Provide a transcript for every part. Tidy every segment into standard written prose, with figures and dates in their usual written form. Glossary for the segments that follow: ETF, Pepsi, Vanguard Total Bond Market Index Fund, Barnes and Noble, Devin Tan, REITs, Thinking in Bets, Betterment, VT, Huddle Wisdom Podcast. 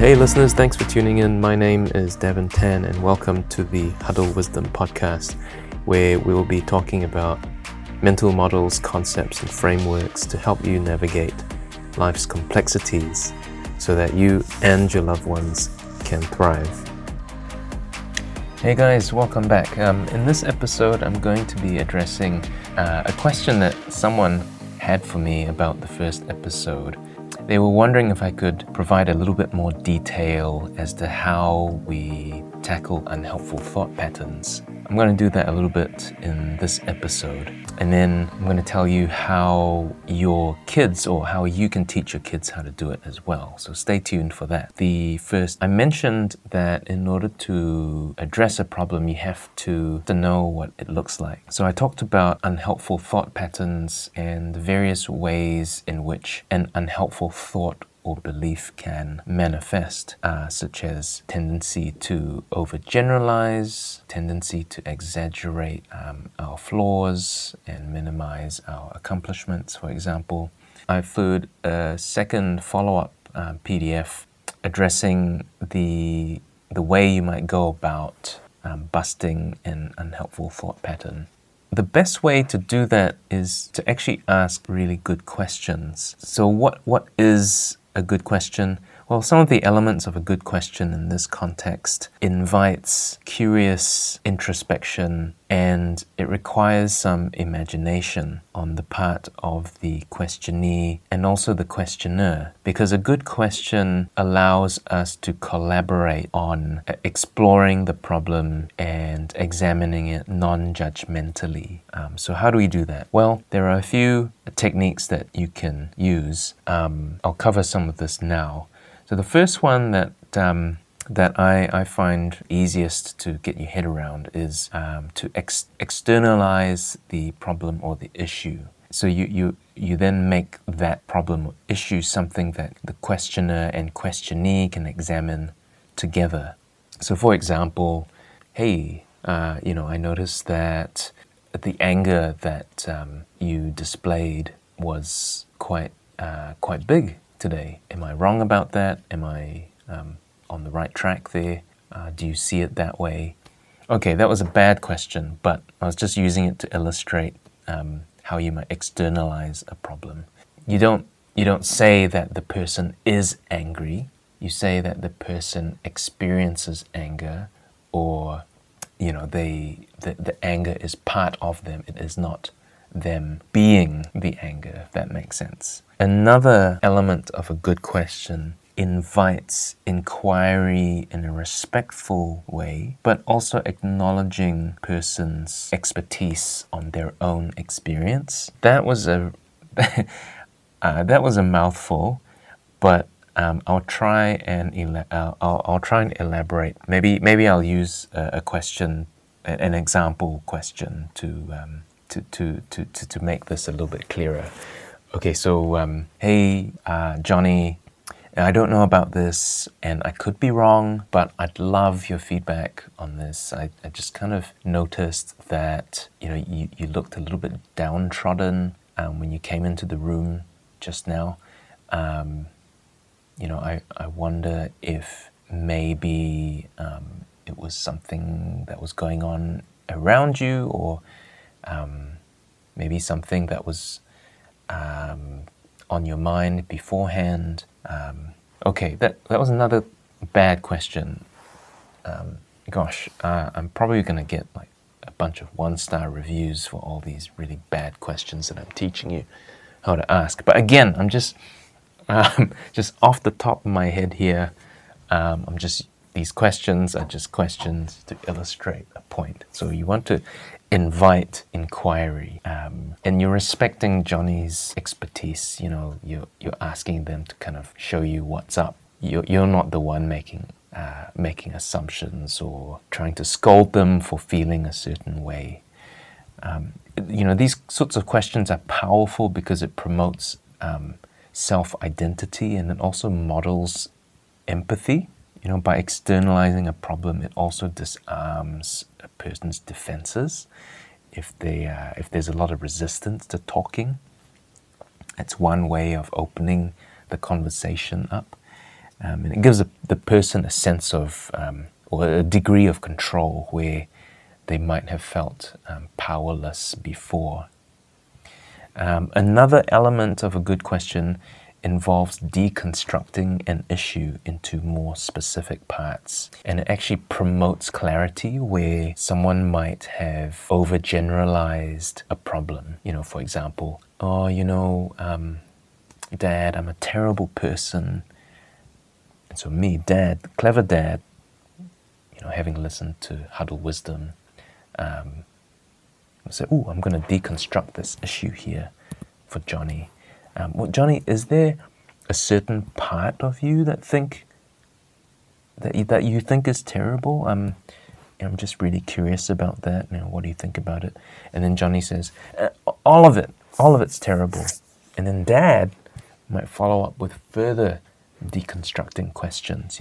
Hey listeners, thanks for tuning in. My name is Devin Tan and welcome to the Huddle Wisdom Podcast, where we will be talking about mental models, concepts and frameworks to help you navigate life's complexities so that you and your loved ones can thrive. Hey guys, welcome back. In this episode, I'm going to be addressing a question that someone had for me about the first episode. They were wondering if I could provide a little bit more detail as to how we tackle unhelpful thought patterns. I'm going to do that a little bit in this episode. And then I'm going to tell you how your kids, or how you can teach your kids how to do it as well. So stay tuned for that. I mentioned that in order to address a problem, you have to know what it looks like. So I talked about unhelpful thought patterns and the various ways in which an unhelpful thought or belief can manifest, such as tendency to overgeneralize, tendency to exaggerate our flaws and minimize our accomplishments, for example. I food a second follow-up PDF addressing the way you might go about busting an unhelpful thought pattern. The best way to do that is to actually ask really good questions. So what is a good question? Well, some of the elements of a good question in this context invites curious introspection, and it requires some imagination on the part of the questionee and also the questioner, because a good question allows us to collaborate on exploring the problem and examining it non-judgmentally. So how do we do that? Well, there are a few techniques that you can use. I'll cover some of this now. So the first one that I find easiest to get your head around is to externalize the problem or the issue. So you then make that problem or issue something that the questioner and questionee can examine together. So for example, hey, I noticed that the anger that you displayed was quite big today. Am I wrong about that? Am I on the right track there? Do you see it that way? Okay, that was a bad question, but I was just using it to illustrate how you might externalize a problem. You don't say that the person is angry. You say that the person experiences anger, or the anger is part of them. It is not them being the anger, if that makes sense. Another element of a good question invites inquiry in a respectful way, but also acknowledging person's expertise on their own experience. That was a mouthful, but I'll try and elaborate. Maybe I'll use a question, an example question to make this a little bit clearer. Okay, so hey Johnny, I don't know about this, and I could be wrong, but I'd love your feedback on this. I just kind of noticed that you looked a little bit downtrodden when you came into the room just now. I wonder if maybe it was something that was going on around you, or maybe something that was on your mind beforehand. Okay, that was another bad question. I'm probably going to get like a bunch of one-star reviews for all these really bad questions that I'm teaching you how to ask. But again, I'm just off the top of my head here. These questions are just questions to illustrate a point. So you want to invite inquiry, and you're respecting Johnny's expertise. You're asking them to kind of show you what's up. You're not the one making assumptions or trying to scold them for feeling a certain way. These sorts of questions are powerful because it promotes self-identity, and it also models empathy. By externalizing a problem, it also disarms a person's defenses. If there's a lot of resistance to talking, it's one way of opening the conversation up. And it gives the person a sense of, or a degree of control where they might have felt powerless before. Another element of a good question involves deconstructing an issue into more specific parts. And it actually promotes clarity where someone might have overgeneralized a problem. You know, for example, Dad, I'm a terrible person. And so me, Dad, clever Dad, having listened to Huddle Wisdom, I said, I'm going to deconstruct this issue here for Johnny. Johnny, is there a certain part of you that you think is terrible? I'm just really curious about that. What do you think about it? And then Johnny says, all of it's terrible. And then Dad might follow up with further deconstructing questions.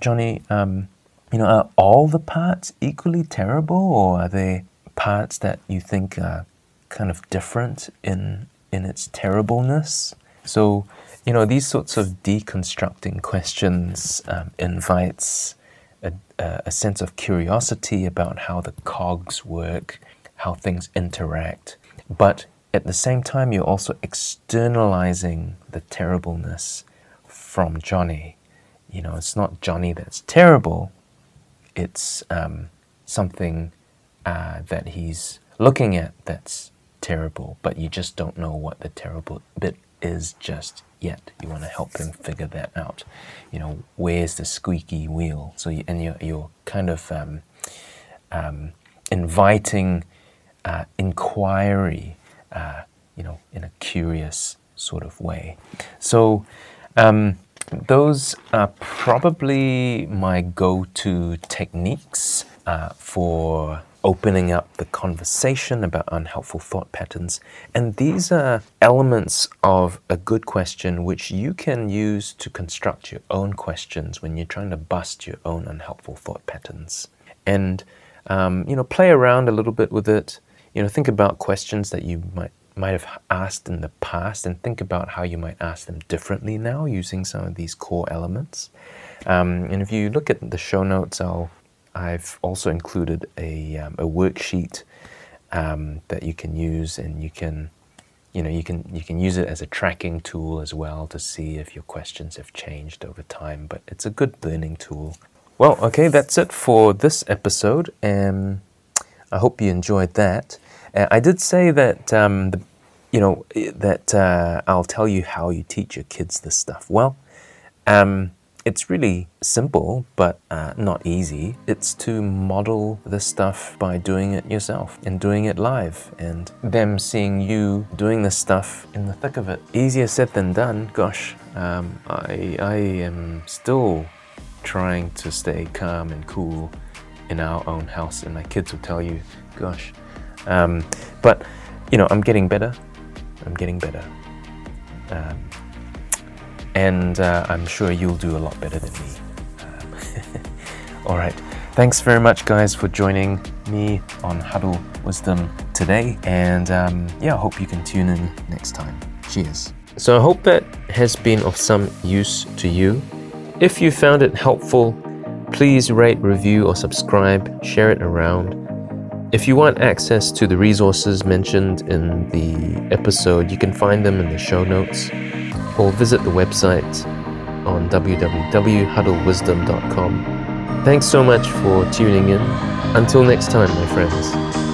Johnny, are all the parts equally terrible, or are there parts that you think are kind of different in its terribleness? So, these sorts of deconstructing questions invites a sense of curiosity about how the cogs work, how things interact. But at the same time, you're also externalizing the terribleness from Johnny. It's not Johnny that's terrible, it's something that he's looking at that's terrible, but you just don't know what the terrible bit is just yet. You want to help him figure that out. Where's the squeaky wheel? So, you're kind of inviting inquiry, in a curious sort of way. So, those are probably my go-to techniques for opening up the conversation about unhelpful thought patterns. And these are elements of a good question which you can use to construct your own questions when you're trying to bust your own unhelpful thought patterns. And, play around a little bit with it. Think about questions that you might have asked in the past and think about how you might ask them differently now using some of these core elements. And if you look at the show notes, I've also included a worksheet that you can use, and you can use it as a tracking tool as well to see if your questions have changed over time. But it's a good learning tool. Well, okay, that's it for this episode. I hope you enjoyed that. I did say that, I'll tell you how you teach your kids this stuff. Well, it's really simple, but not easy. It's to model this stuff by doing it yourself and doing it live and them seeing you doing this stuff in the thick of it. Easier said than done. Gosh, I am still trying to stay calm and cool in our own house, and my kids will tell you, gosh. But, I'm getting better. And I'm sure you'll do a lot better than me. All right. Thanks very much, guys, for joining me on Huddle Wisdom today. And, I hope you can tune in next time. Cheers. So I hope that has been of some use to you. If you found it helpful, please rate, review, or subscribe. Share it around. If you want access to the resources mentioned in the episode, you can find them in the show notes or visit the website on www.huddlewisdom.com. Thanks so much for tuning in. Until next time, my friends.